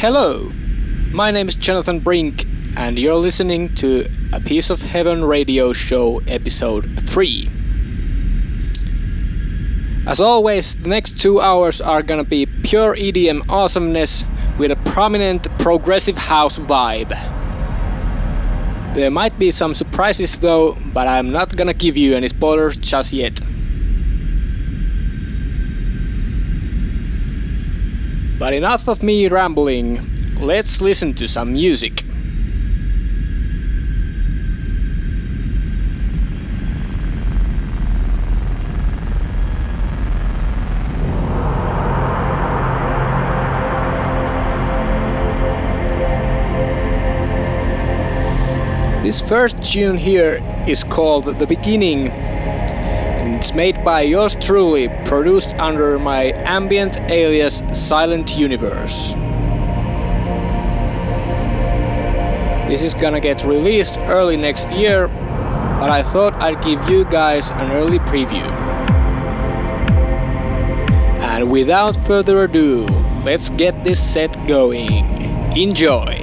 Hello, my name is Jonathan Brink, and you're listening to A Piece of Heaven Radio Show Episode 3. As always, the next 2 hours are gonna be pure EDM awesomeness with a prominent progressive house vibe. There might be some surprises though, but I'm not gonna give you any spoilers just yet. But enough of me rambling, let's listen to some music. This first tune here is called The Beginning, and it's made by yours truly, produced under my ambient alias Silent Universe. This is gonna get released early next year, but I thought I'd give you guys an early preview. And without further ado, let's get this set going. Enjoy!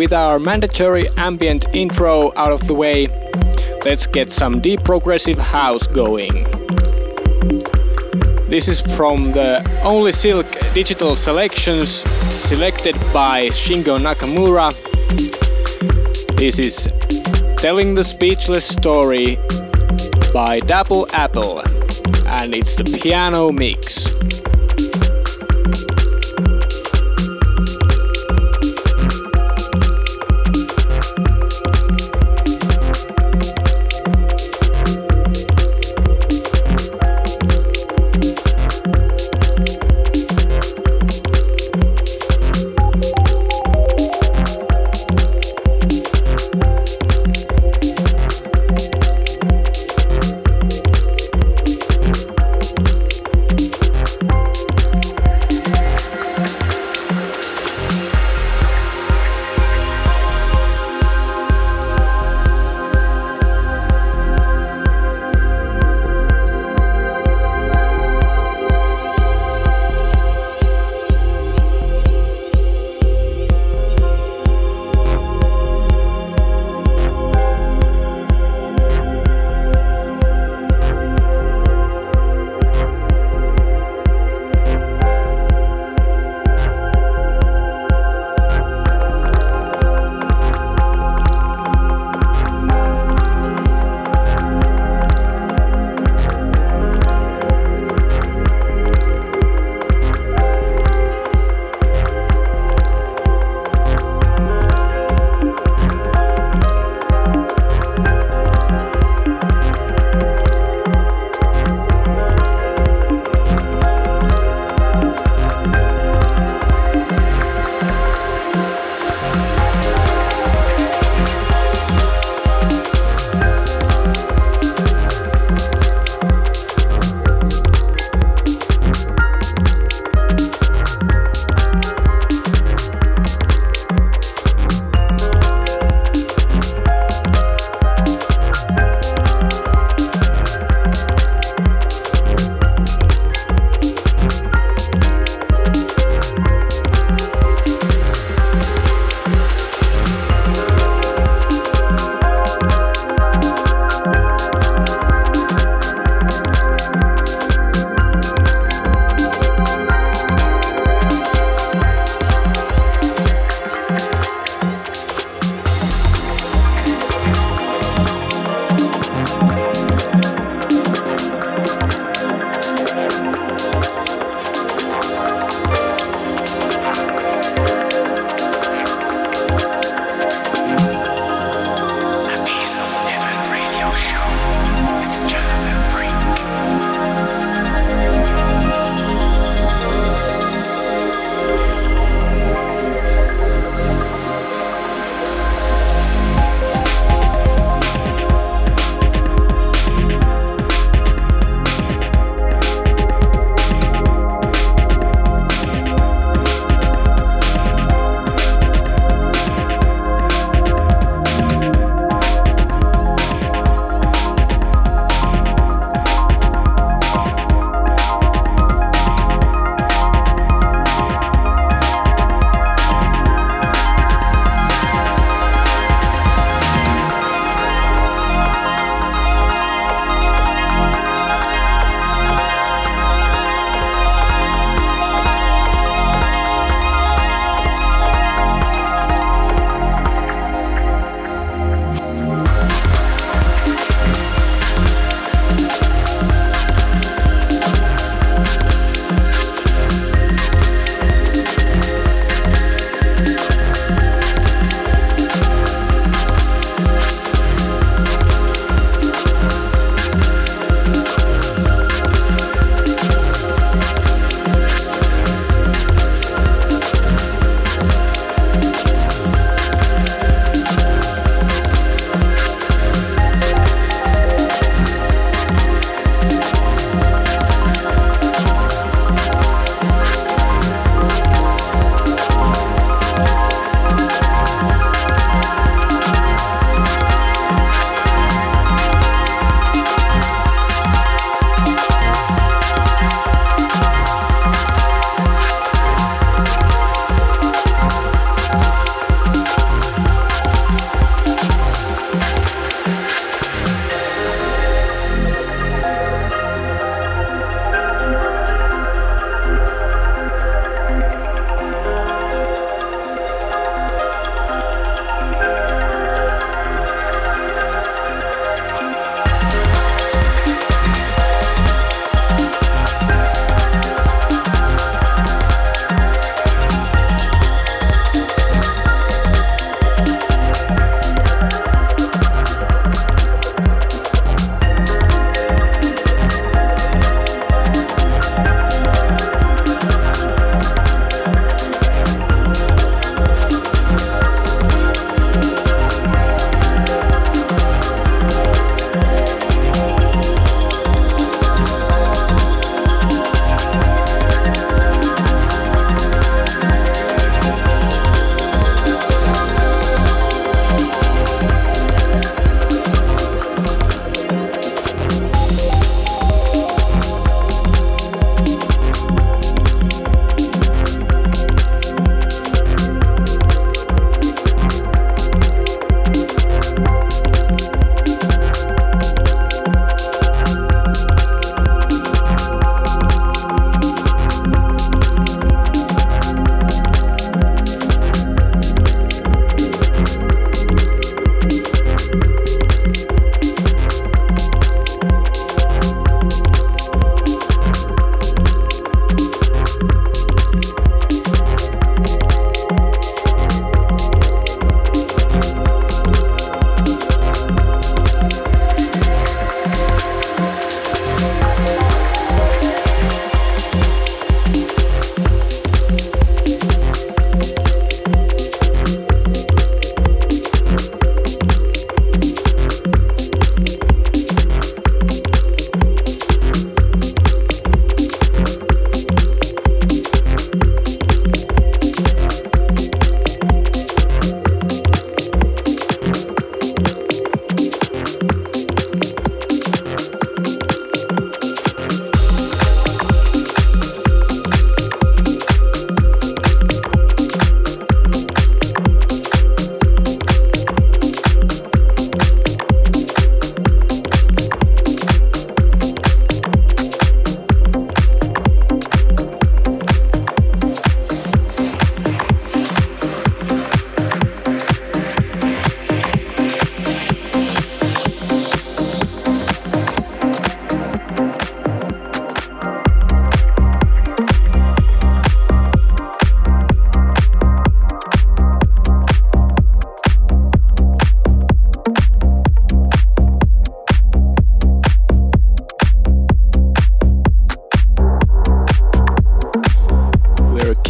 with our mandatory ambient intro out of the way, let's get some deep progressive house going. This is from the Only Silk Digital Selections, selected by Shingo Nakamura. This is Telling the Speechless Story by Dapple Apple, and it's the piano mix.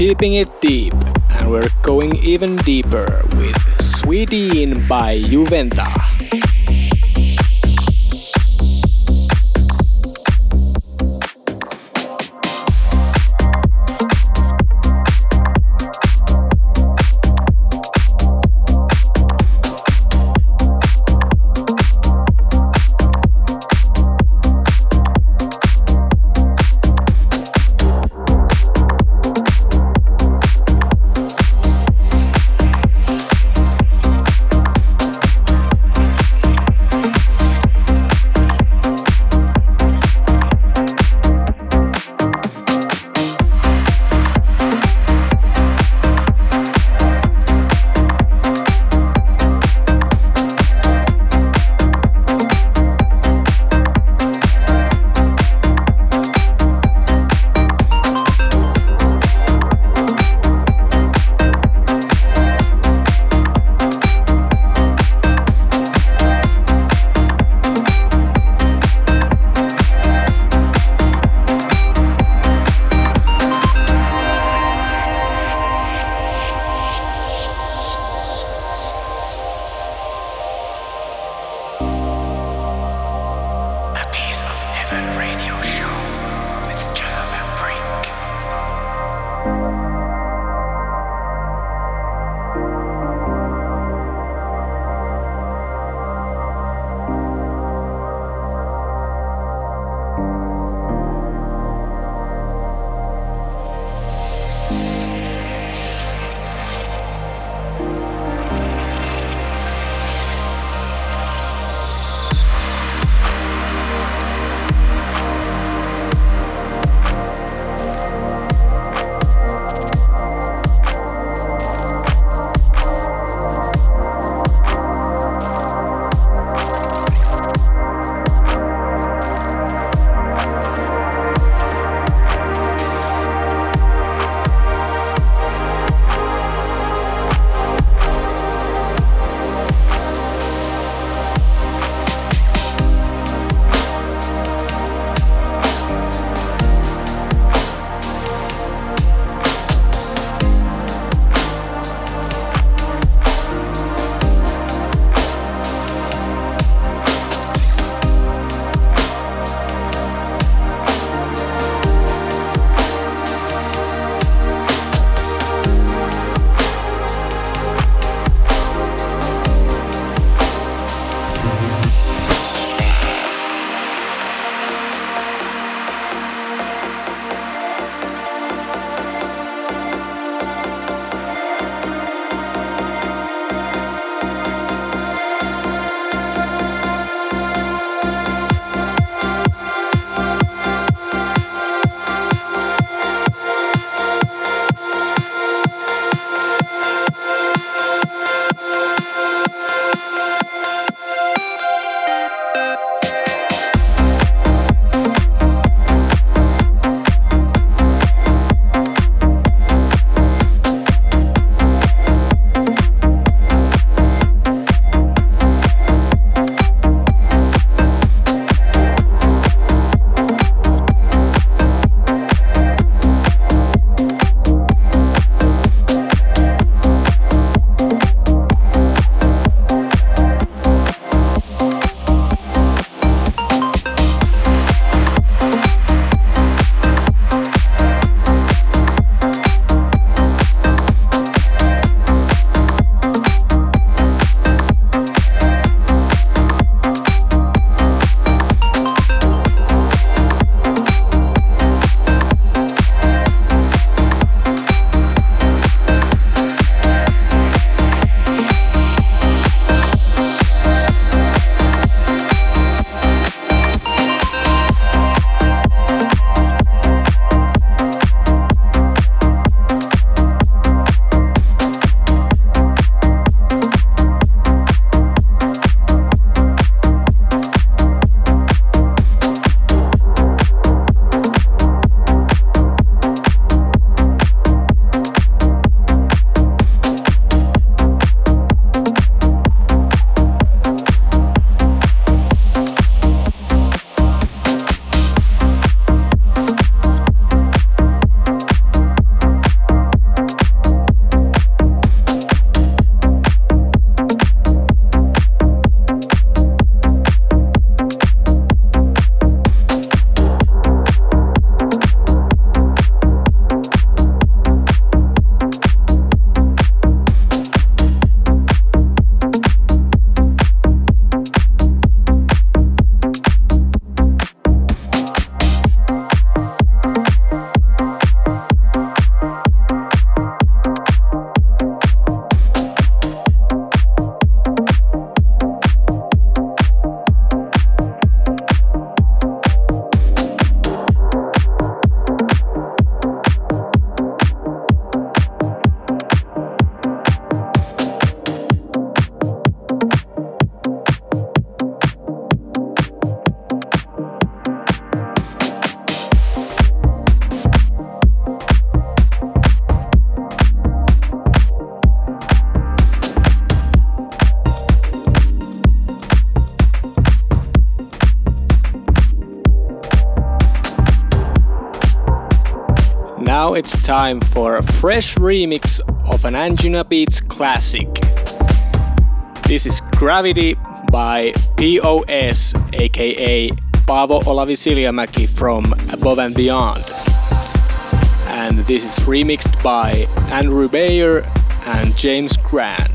keeping it deep, and we're going even deeper with Sweden by Juventus. now it's time for a fresh remix of an Anjuna Beats classic. This is Gravity by POS, aka Paavo Olavi Siljamäki from Above and Beyond. And this is remixed by Andrew Bayer and James Grant.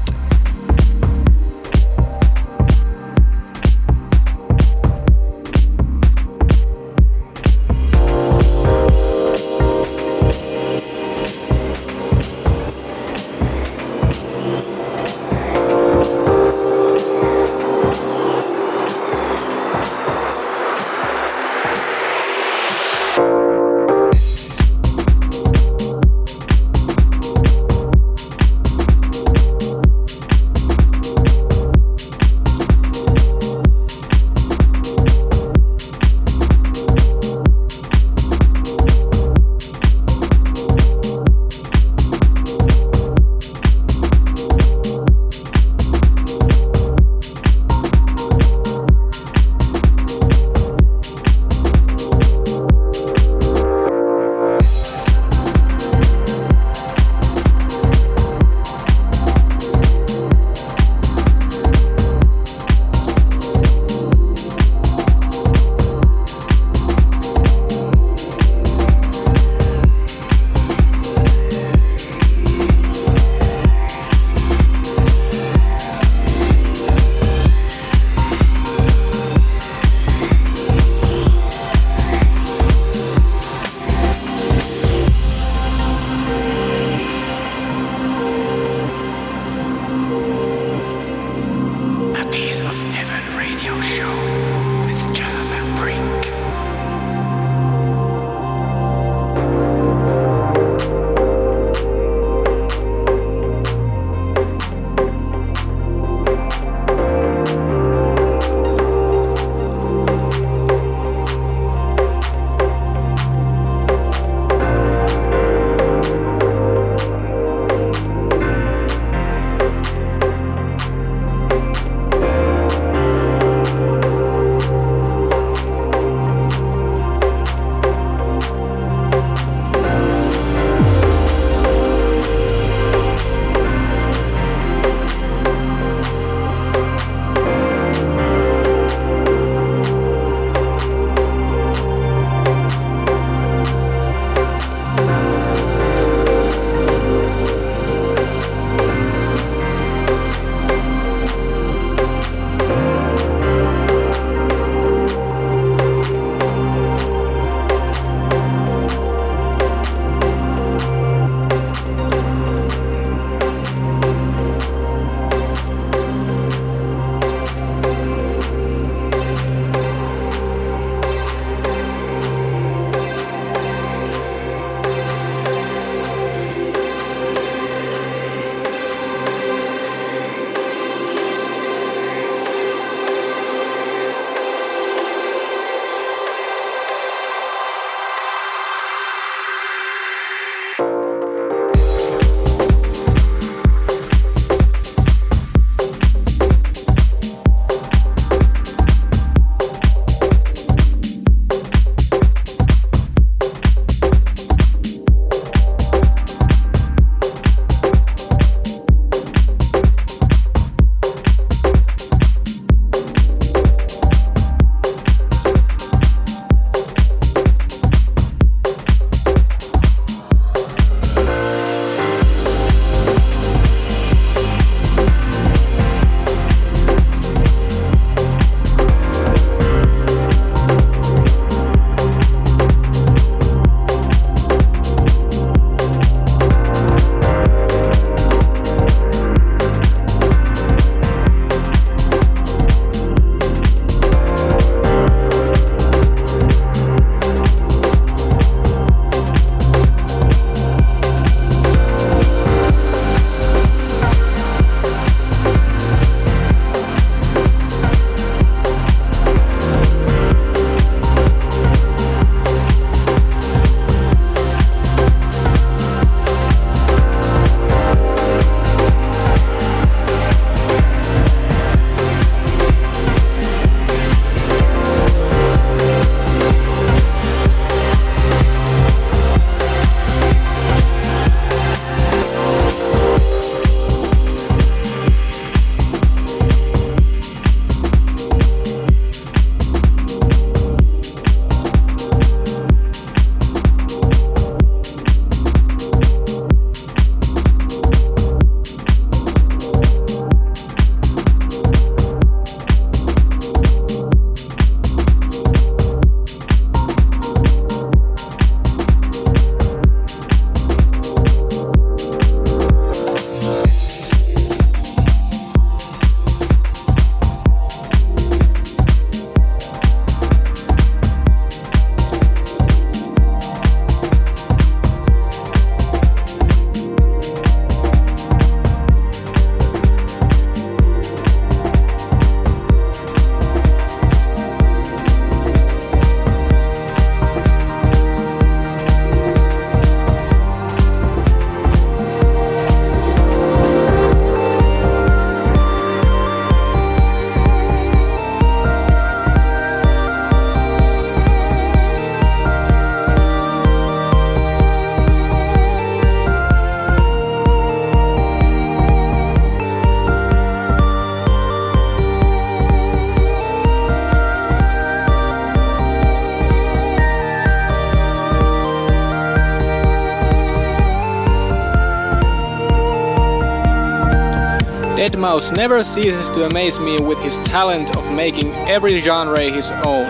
deadmau5 never ceases to amaze me with his talent of making every genre his own,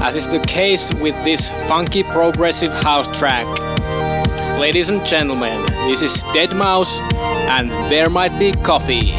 as is the case with this funky progressive house track. Ladies and gentlemen, this is deadmau5 and There Might Be Coffee.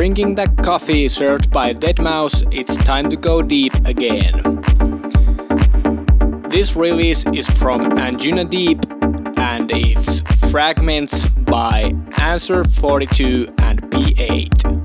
drinking that coffee served by deadmau5, it's time to go deep again. This release is from Anjuna Deep and it's Fragments by Answer42 and P8.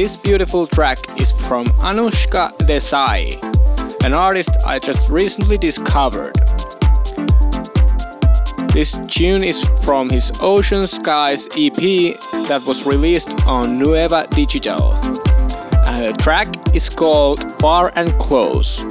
This beautiful track is from Anushka Desai, an artist I just recently discovered. This tune is from his Ocean Skies EP that was released on Nueva Digital, and the track is called Far and Close.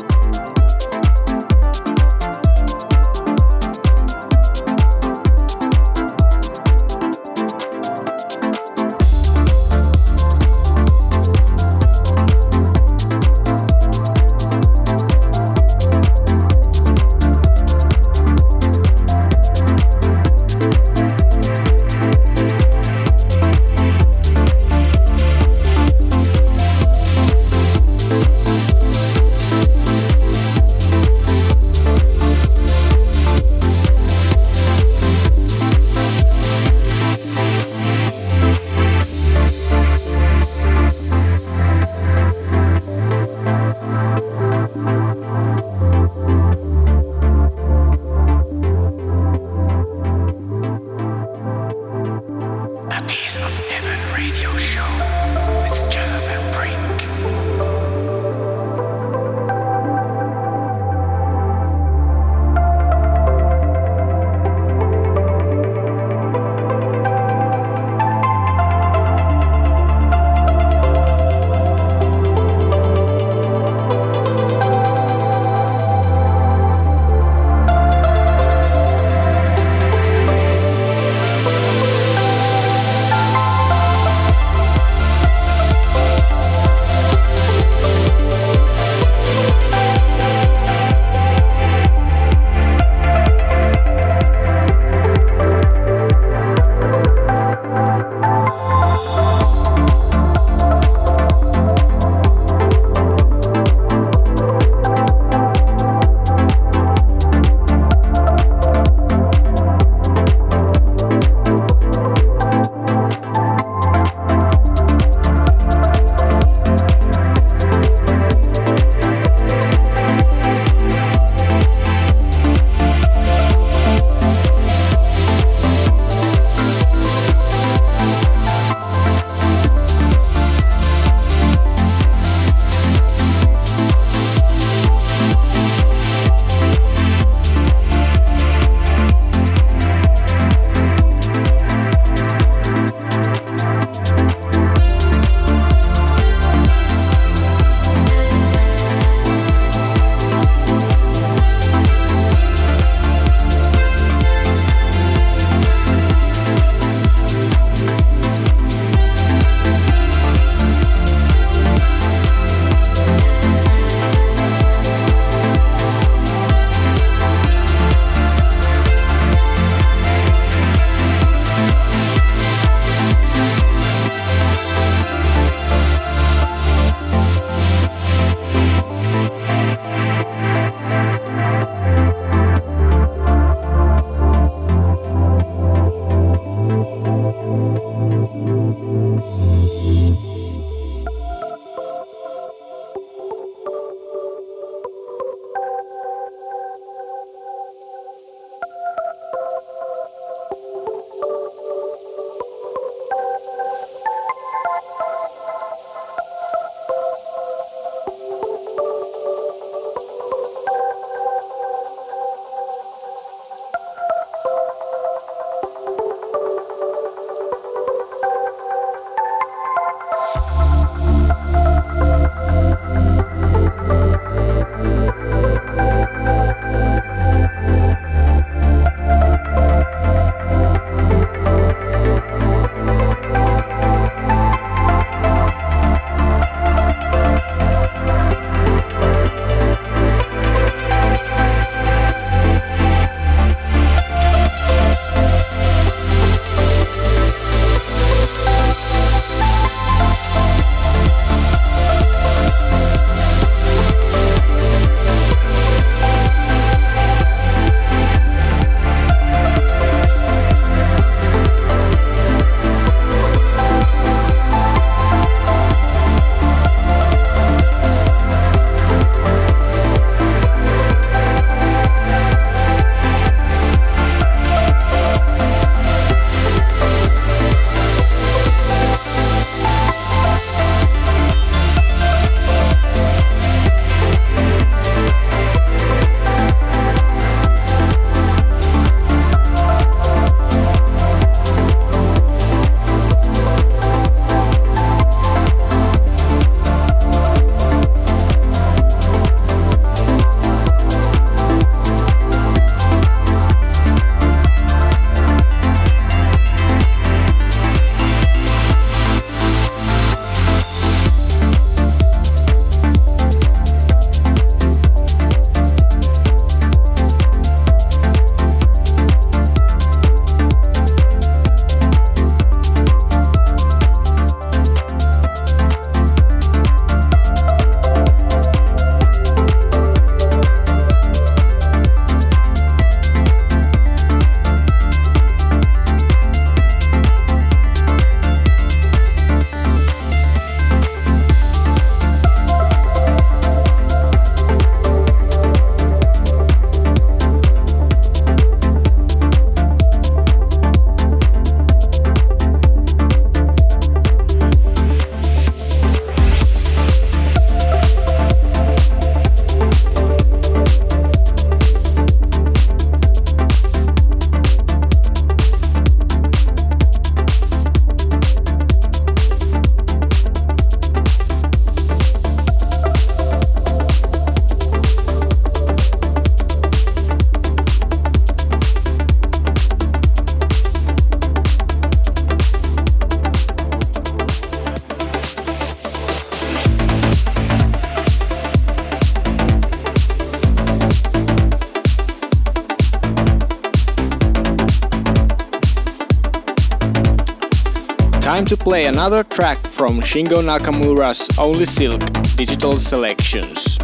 time to play another track from Shingo Nakamura's Only Silk Digital Selections.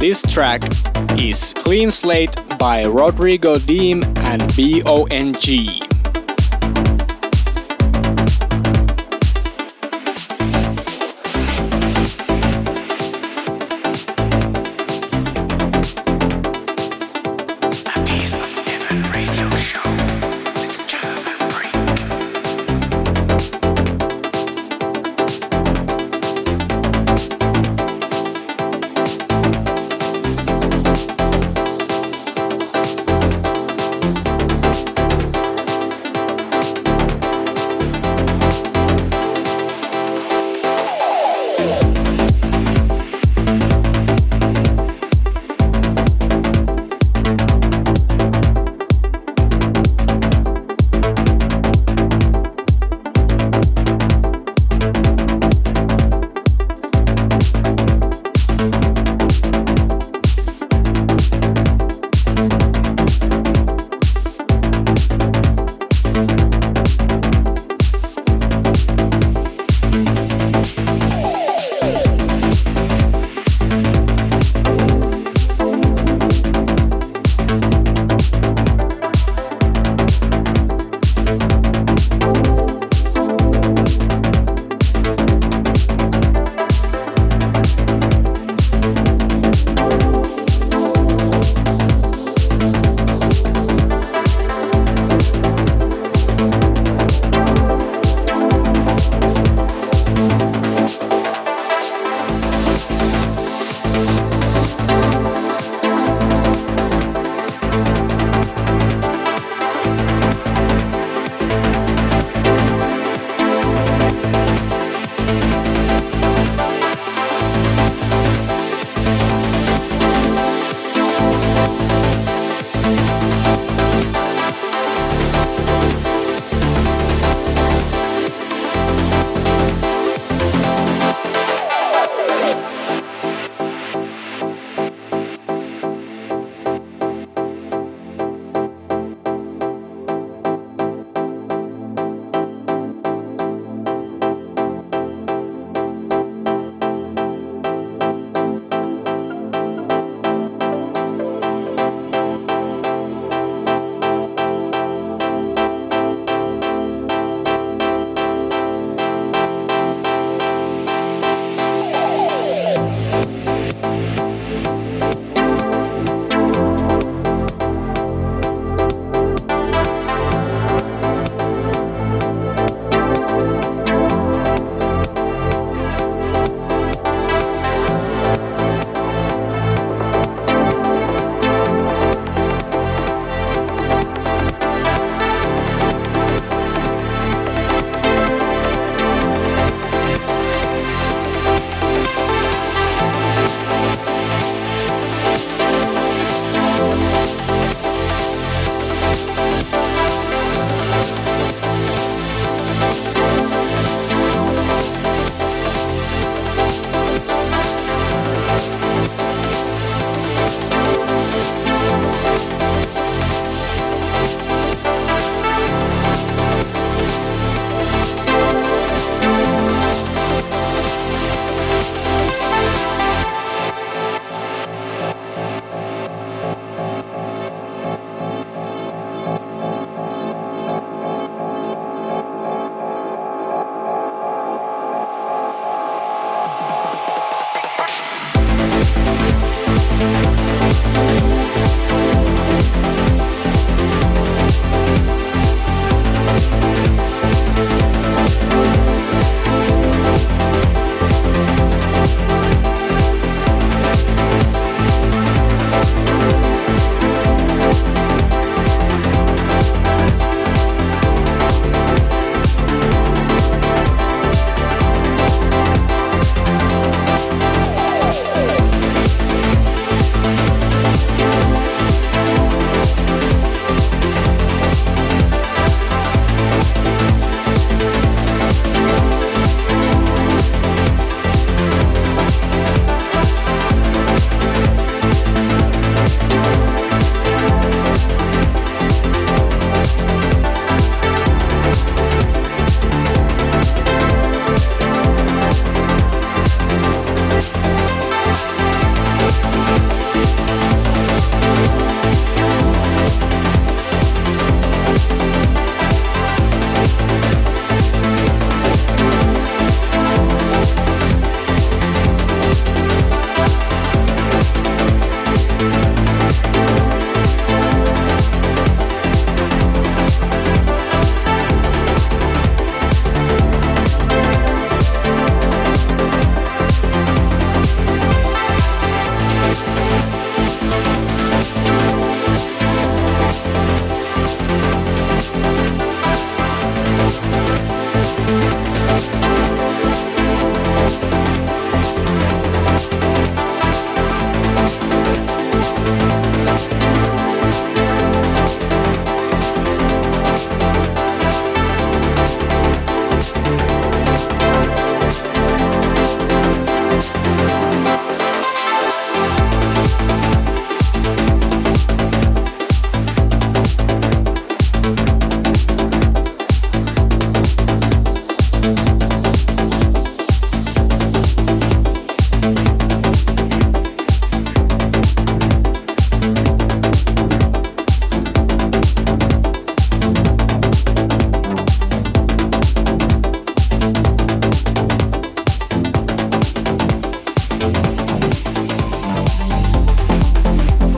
This track is Clean Slate by Rodrigo Diem and BONG.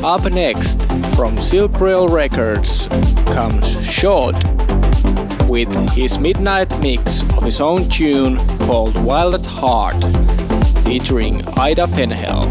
Up next, from Silprill Records, comes Short with his midnight mix of his own tune called Wild at Heart, featuring Ida Fenhel.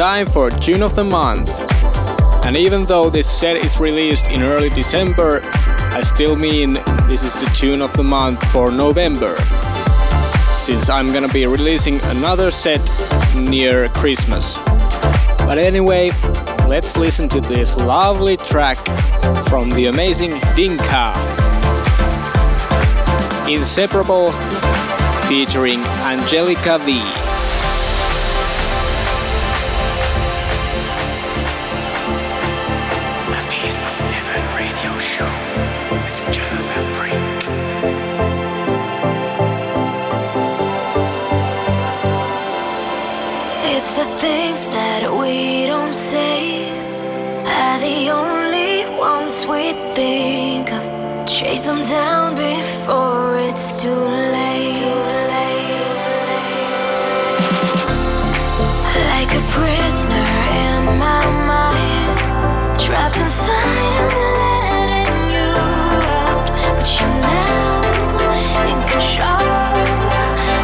Time for Tune of the Month, and even though this set is released in early December, I still mean this is the Tune of the Month for November. since I'm gonna be releasing another set near Christmas. But anyway, let's listen to this lovely track from the amazing Dinka. It's Inseparable featuring Angelica V. Things that we don't say are the only ones we think of. Chase them down before it's too late. Like a prisoner in my mind, trapped inside, I'm letting you out, but you're now in control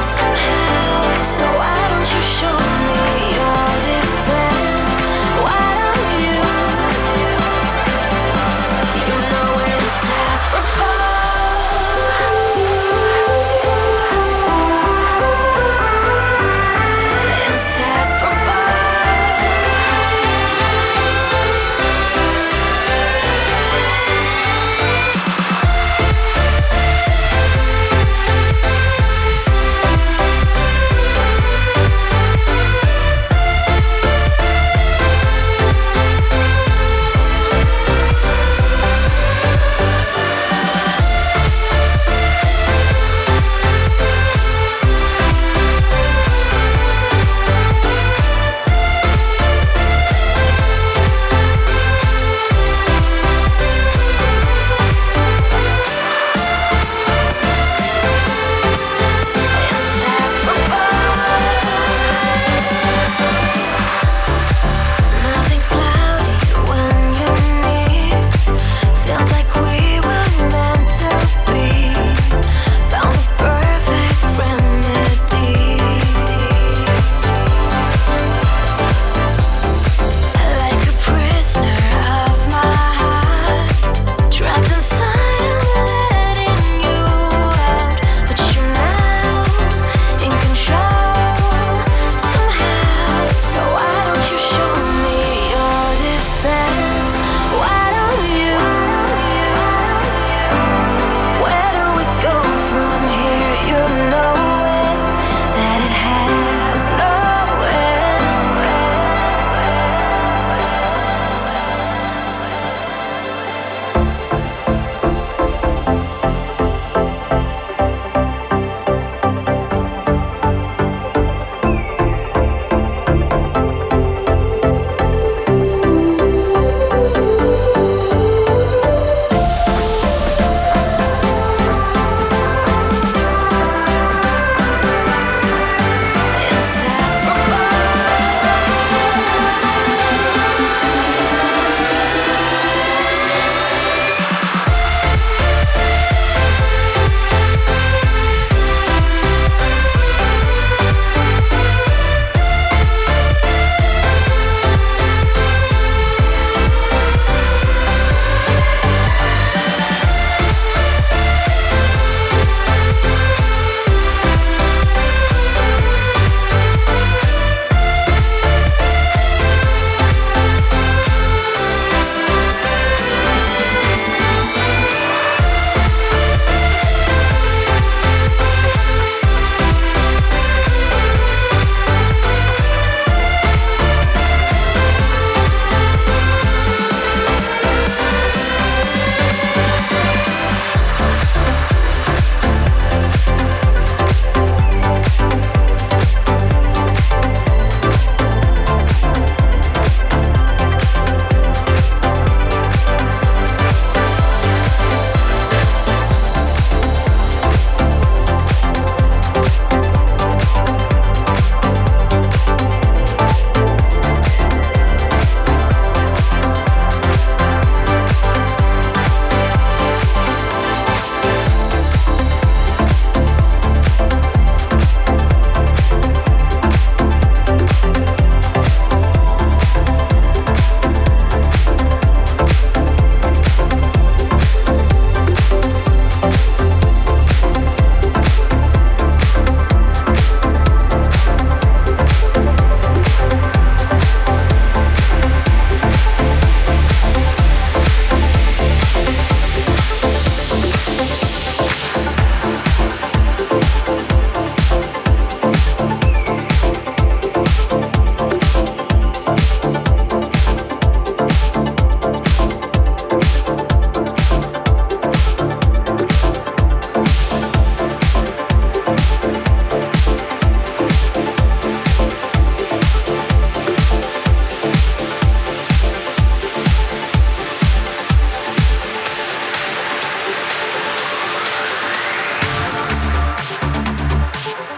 somehow. So why don't you show me?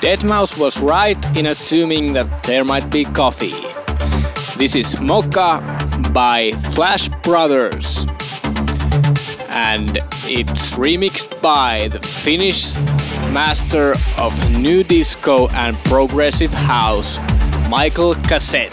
deadmau5 was right in assuming that there might be coffee. This is Mocha by Flash Brothers, and it's remixed by the Finnish master of new disco and progressive house, Michael Cassette.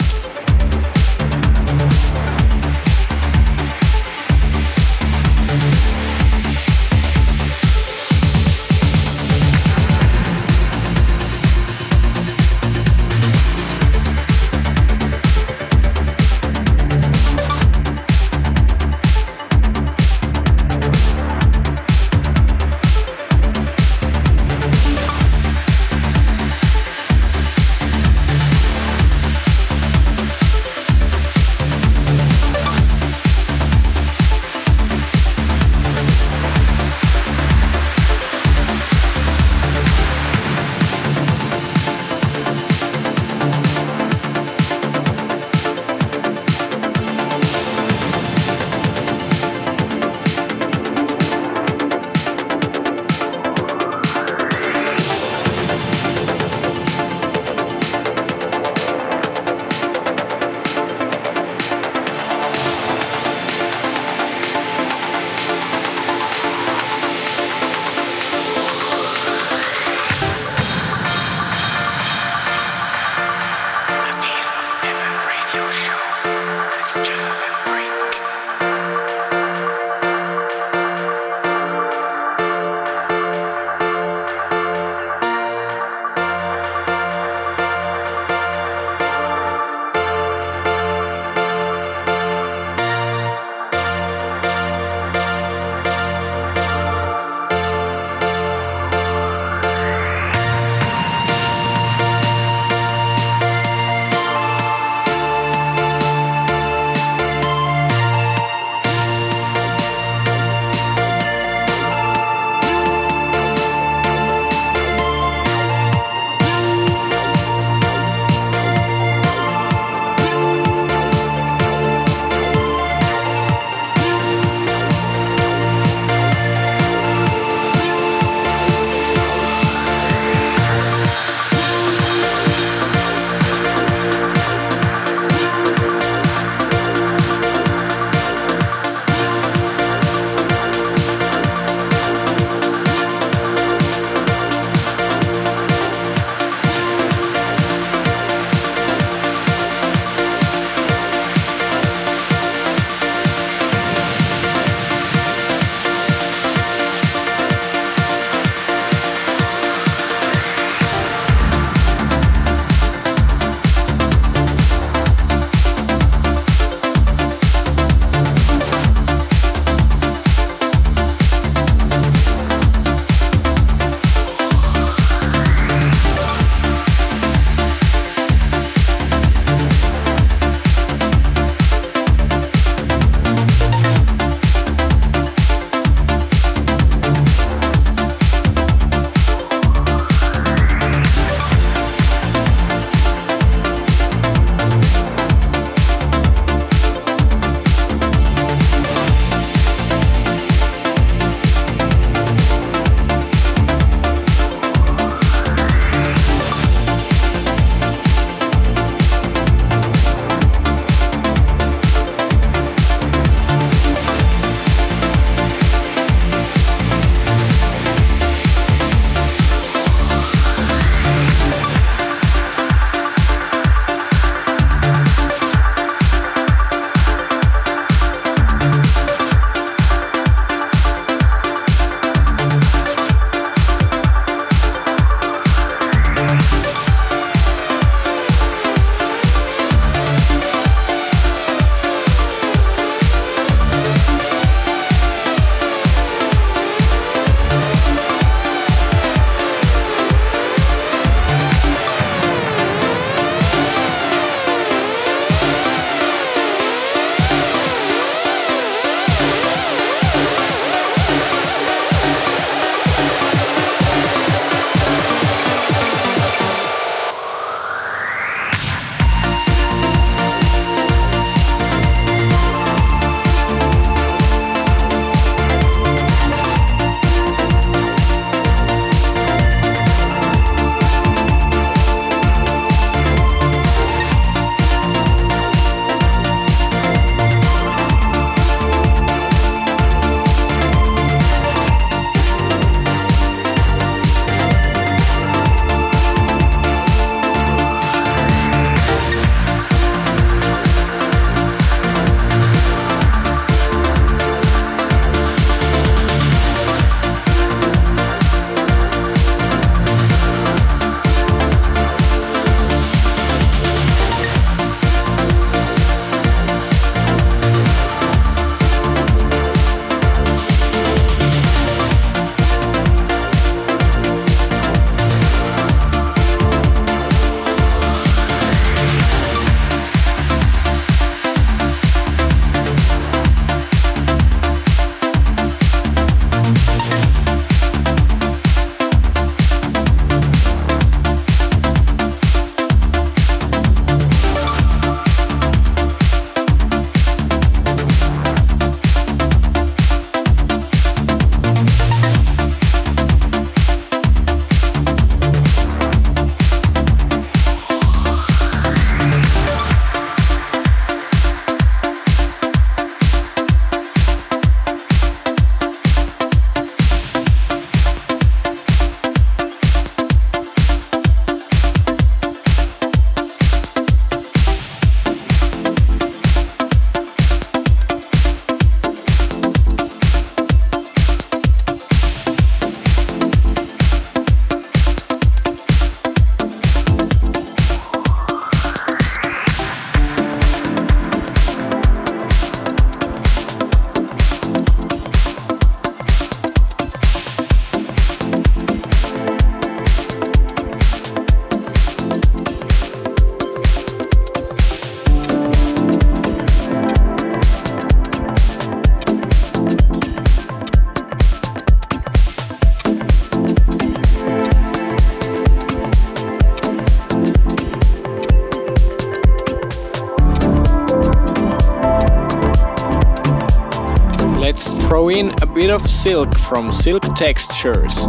throw in a bit of Silk from Silk Textures.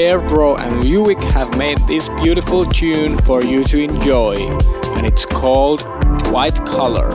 Airbro and Muik have made this beautiful tune for you to enjoy, and it's called White Color.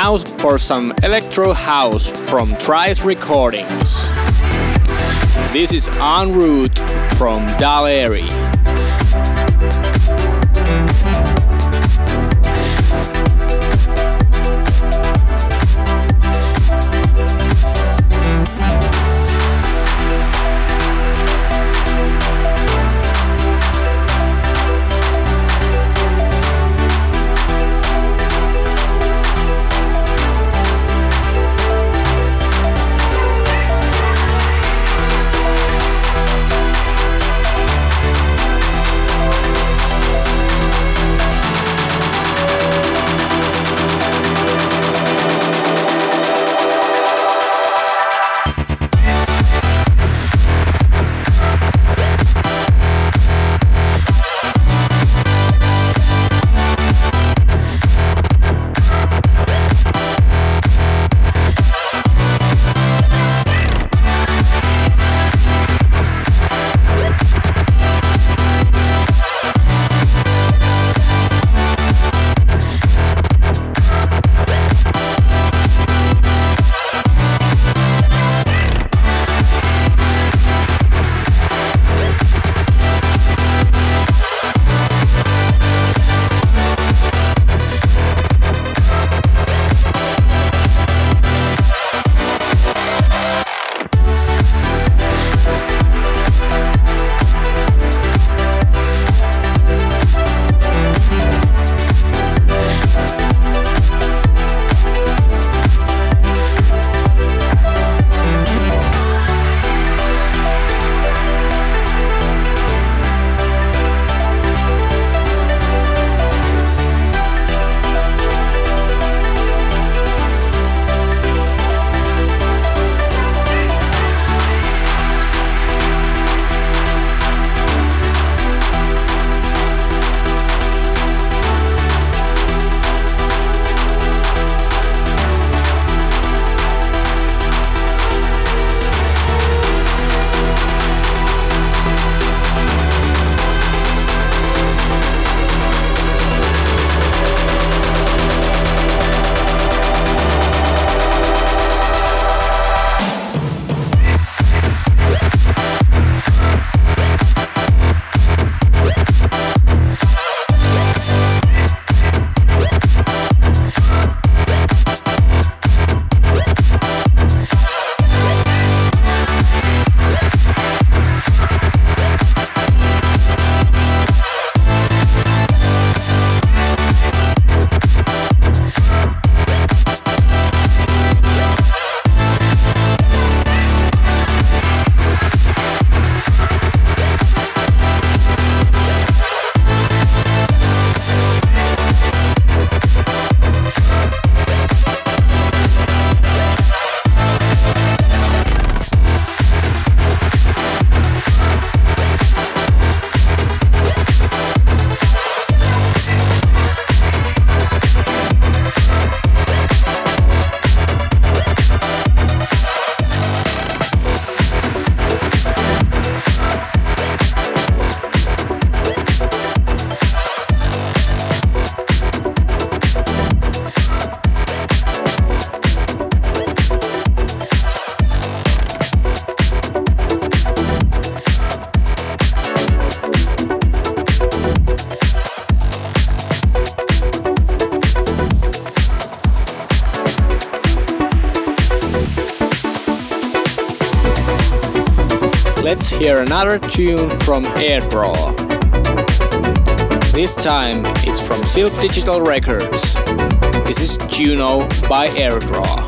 Now for some electro house from Trice Recordings. This is En Route from Daleri. Let's hear another tune from Airbro. This time it's from Silk Digital Records. This is Juno by Airdraw.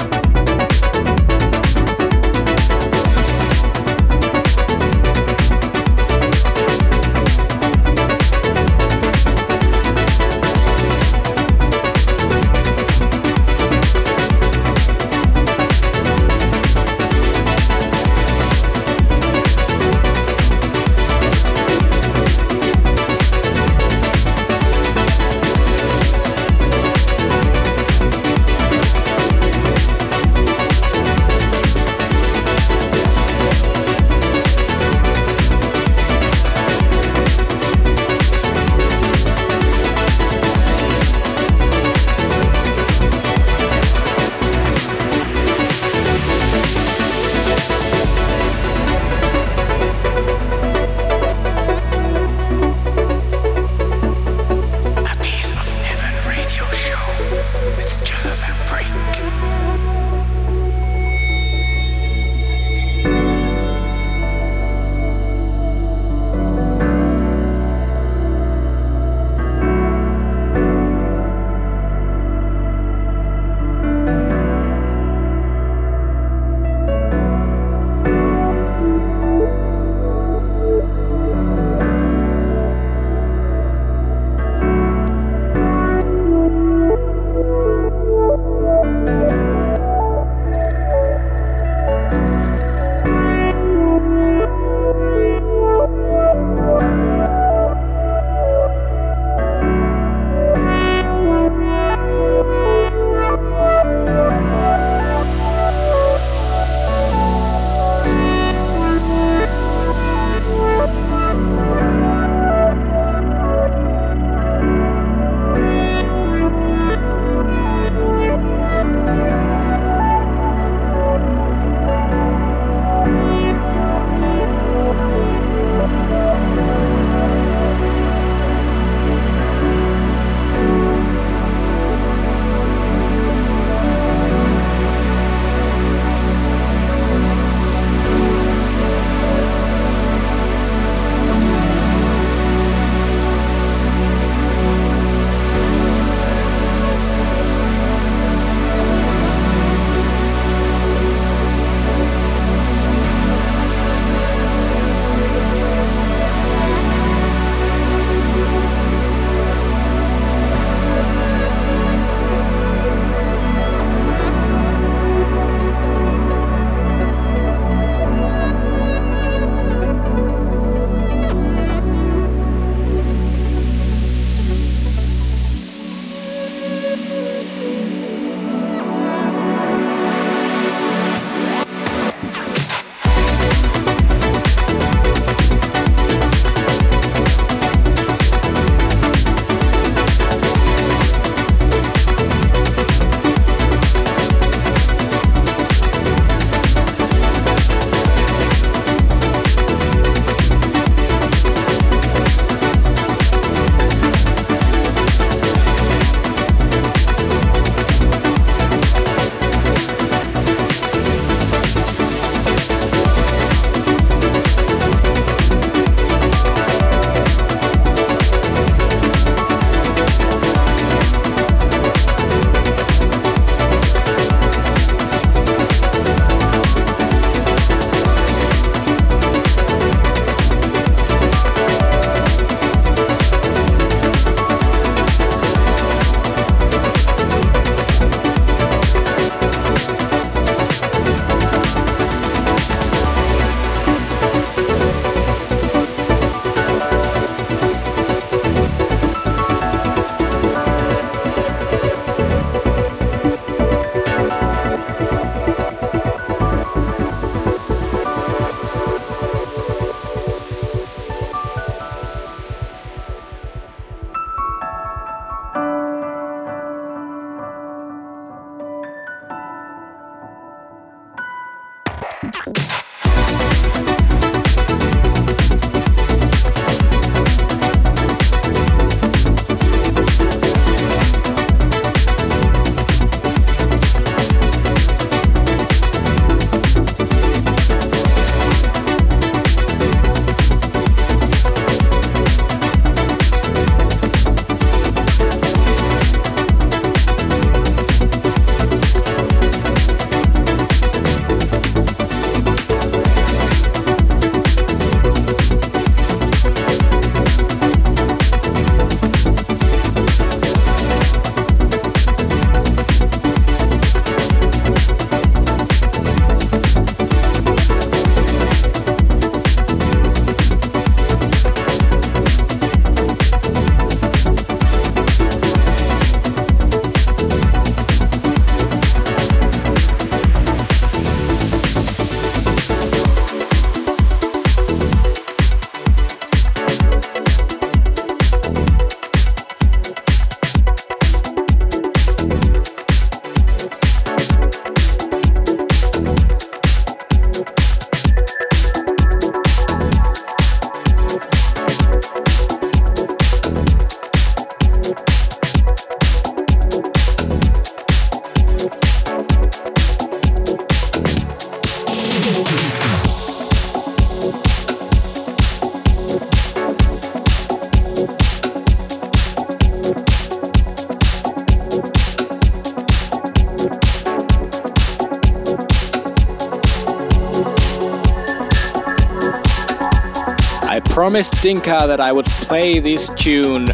promised Dinka that I would play this tune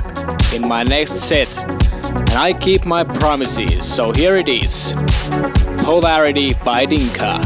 in my next set, and I keep my promises, so here it is, Polarity by Dinka.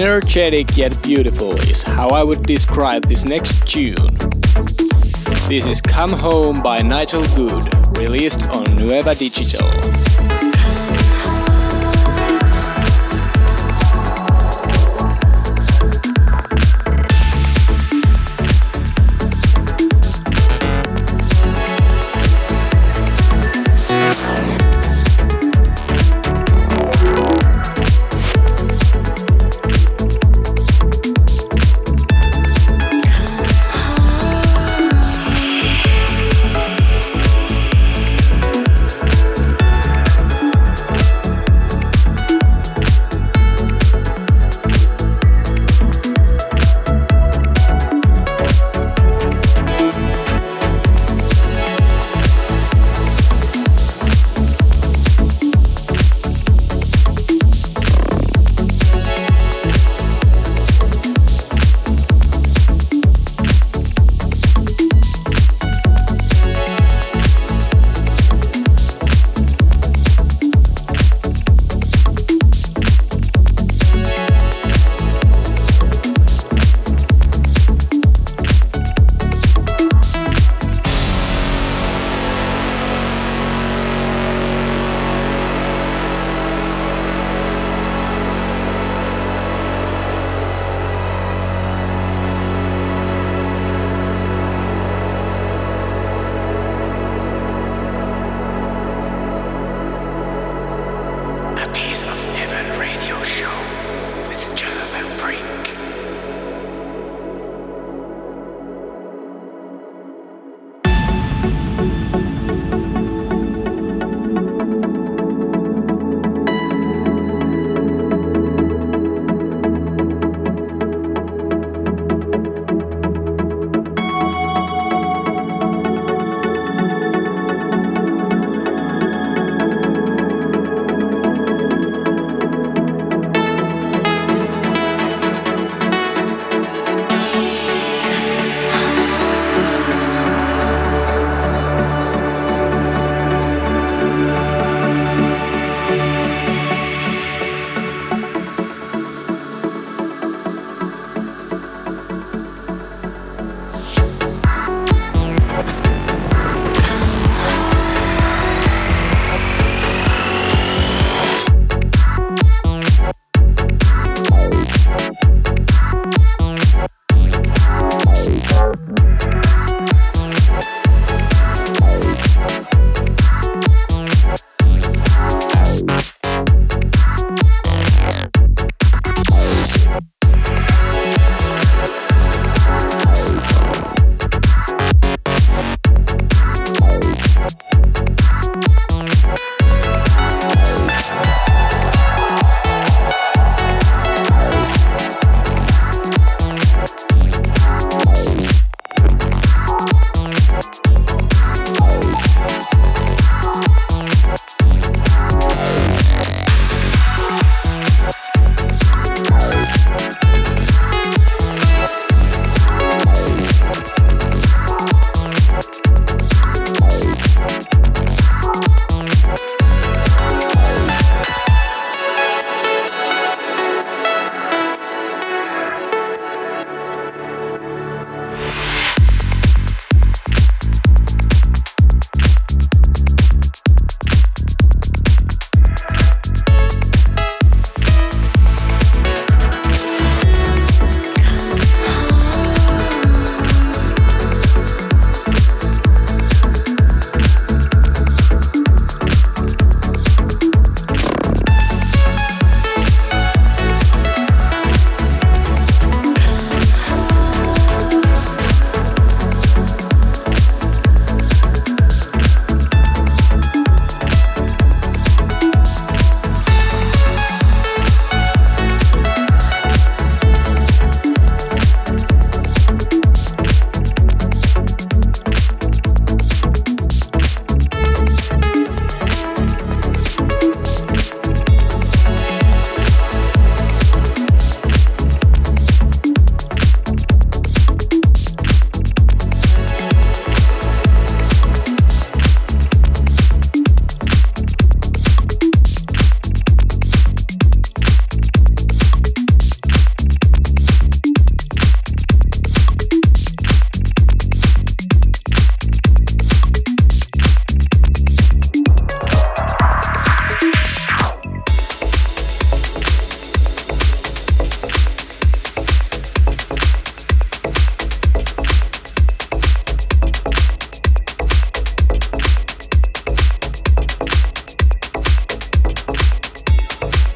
Energetic yet beautiful is how I would describe this next tune. This is Come Home by Nigel Good, released on Nueva Digital.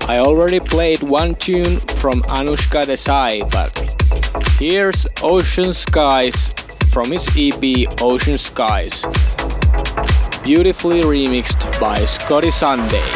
I already played one tune from Anushka Desai, but here's Ocean Skies from his EP Ocean Skies, beautifully remixed by Scotty Sunday.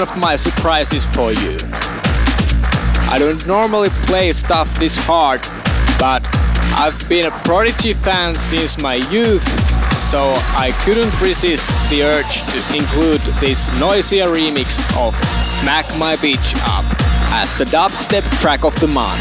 of my surprises for you. I don't normally play stuff this hard, but I've been a Prodigy fan since my youth, so I couldn't resist the urge to include this noisier remix of Smack My Bitch Up as the dubstep track of the month.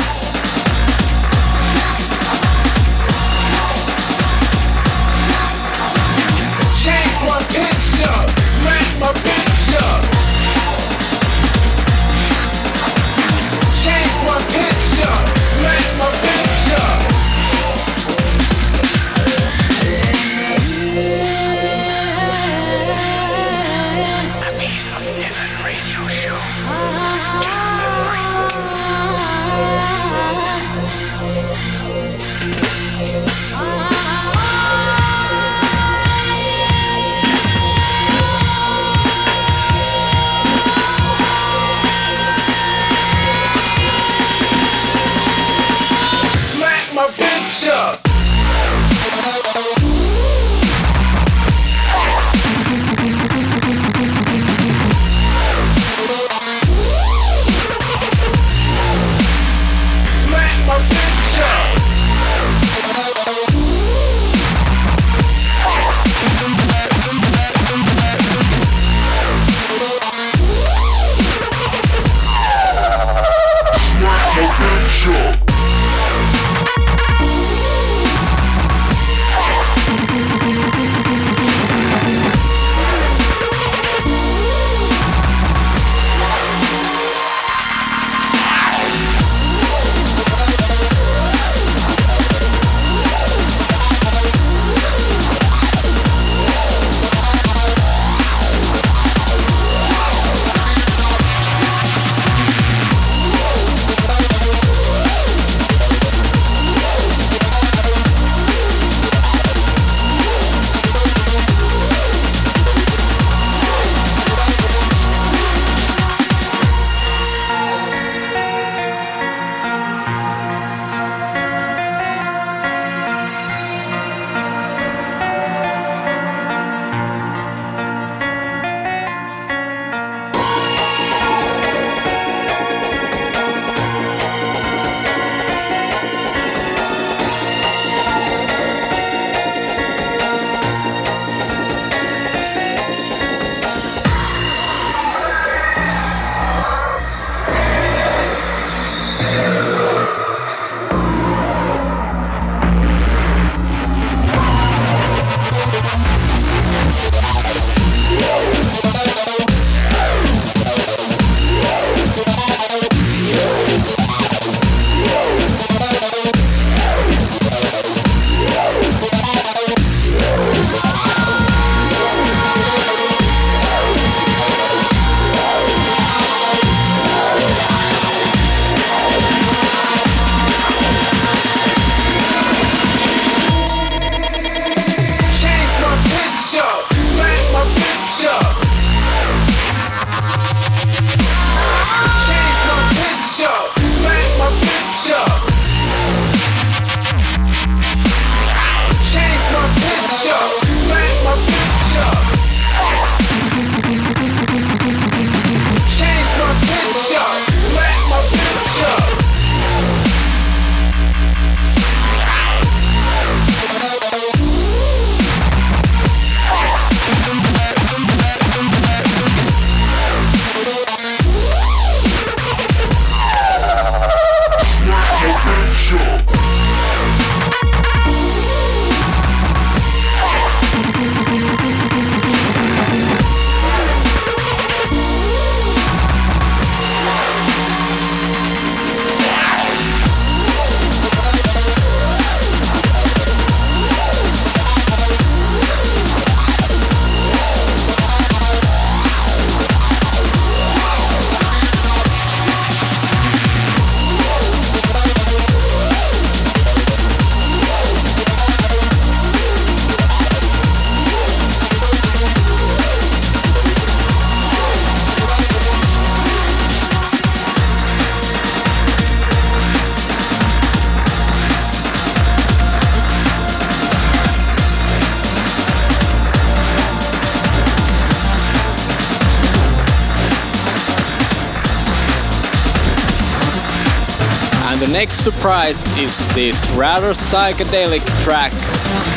And the next surprise is this rather psychedelic track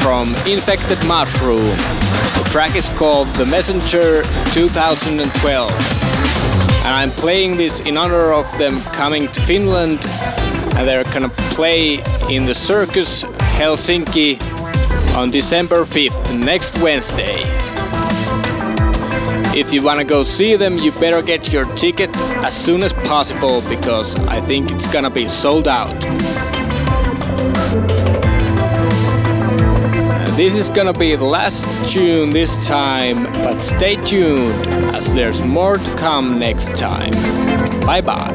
from Infected Mushroom. The track is called The Messenger 2012. And I'm playing this in honor of them coming to Finland, and they're gonna play in the Circus Helsinki on December 5th, next Wednesday. If you wanna go see them, you better get your ticket as soon as possible, because I think it's gonna be sold out. This is gonna be the last tune this time, but stay tuned as there's more to come next time. Bye bye.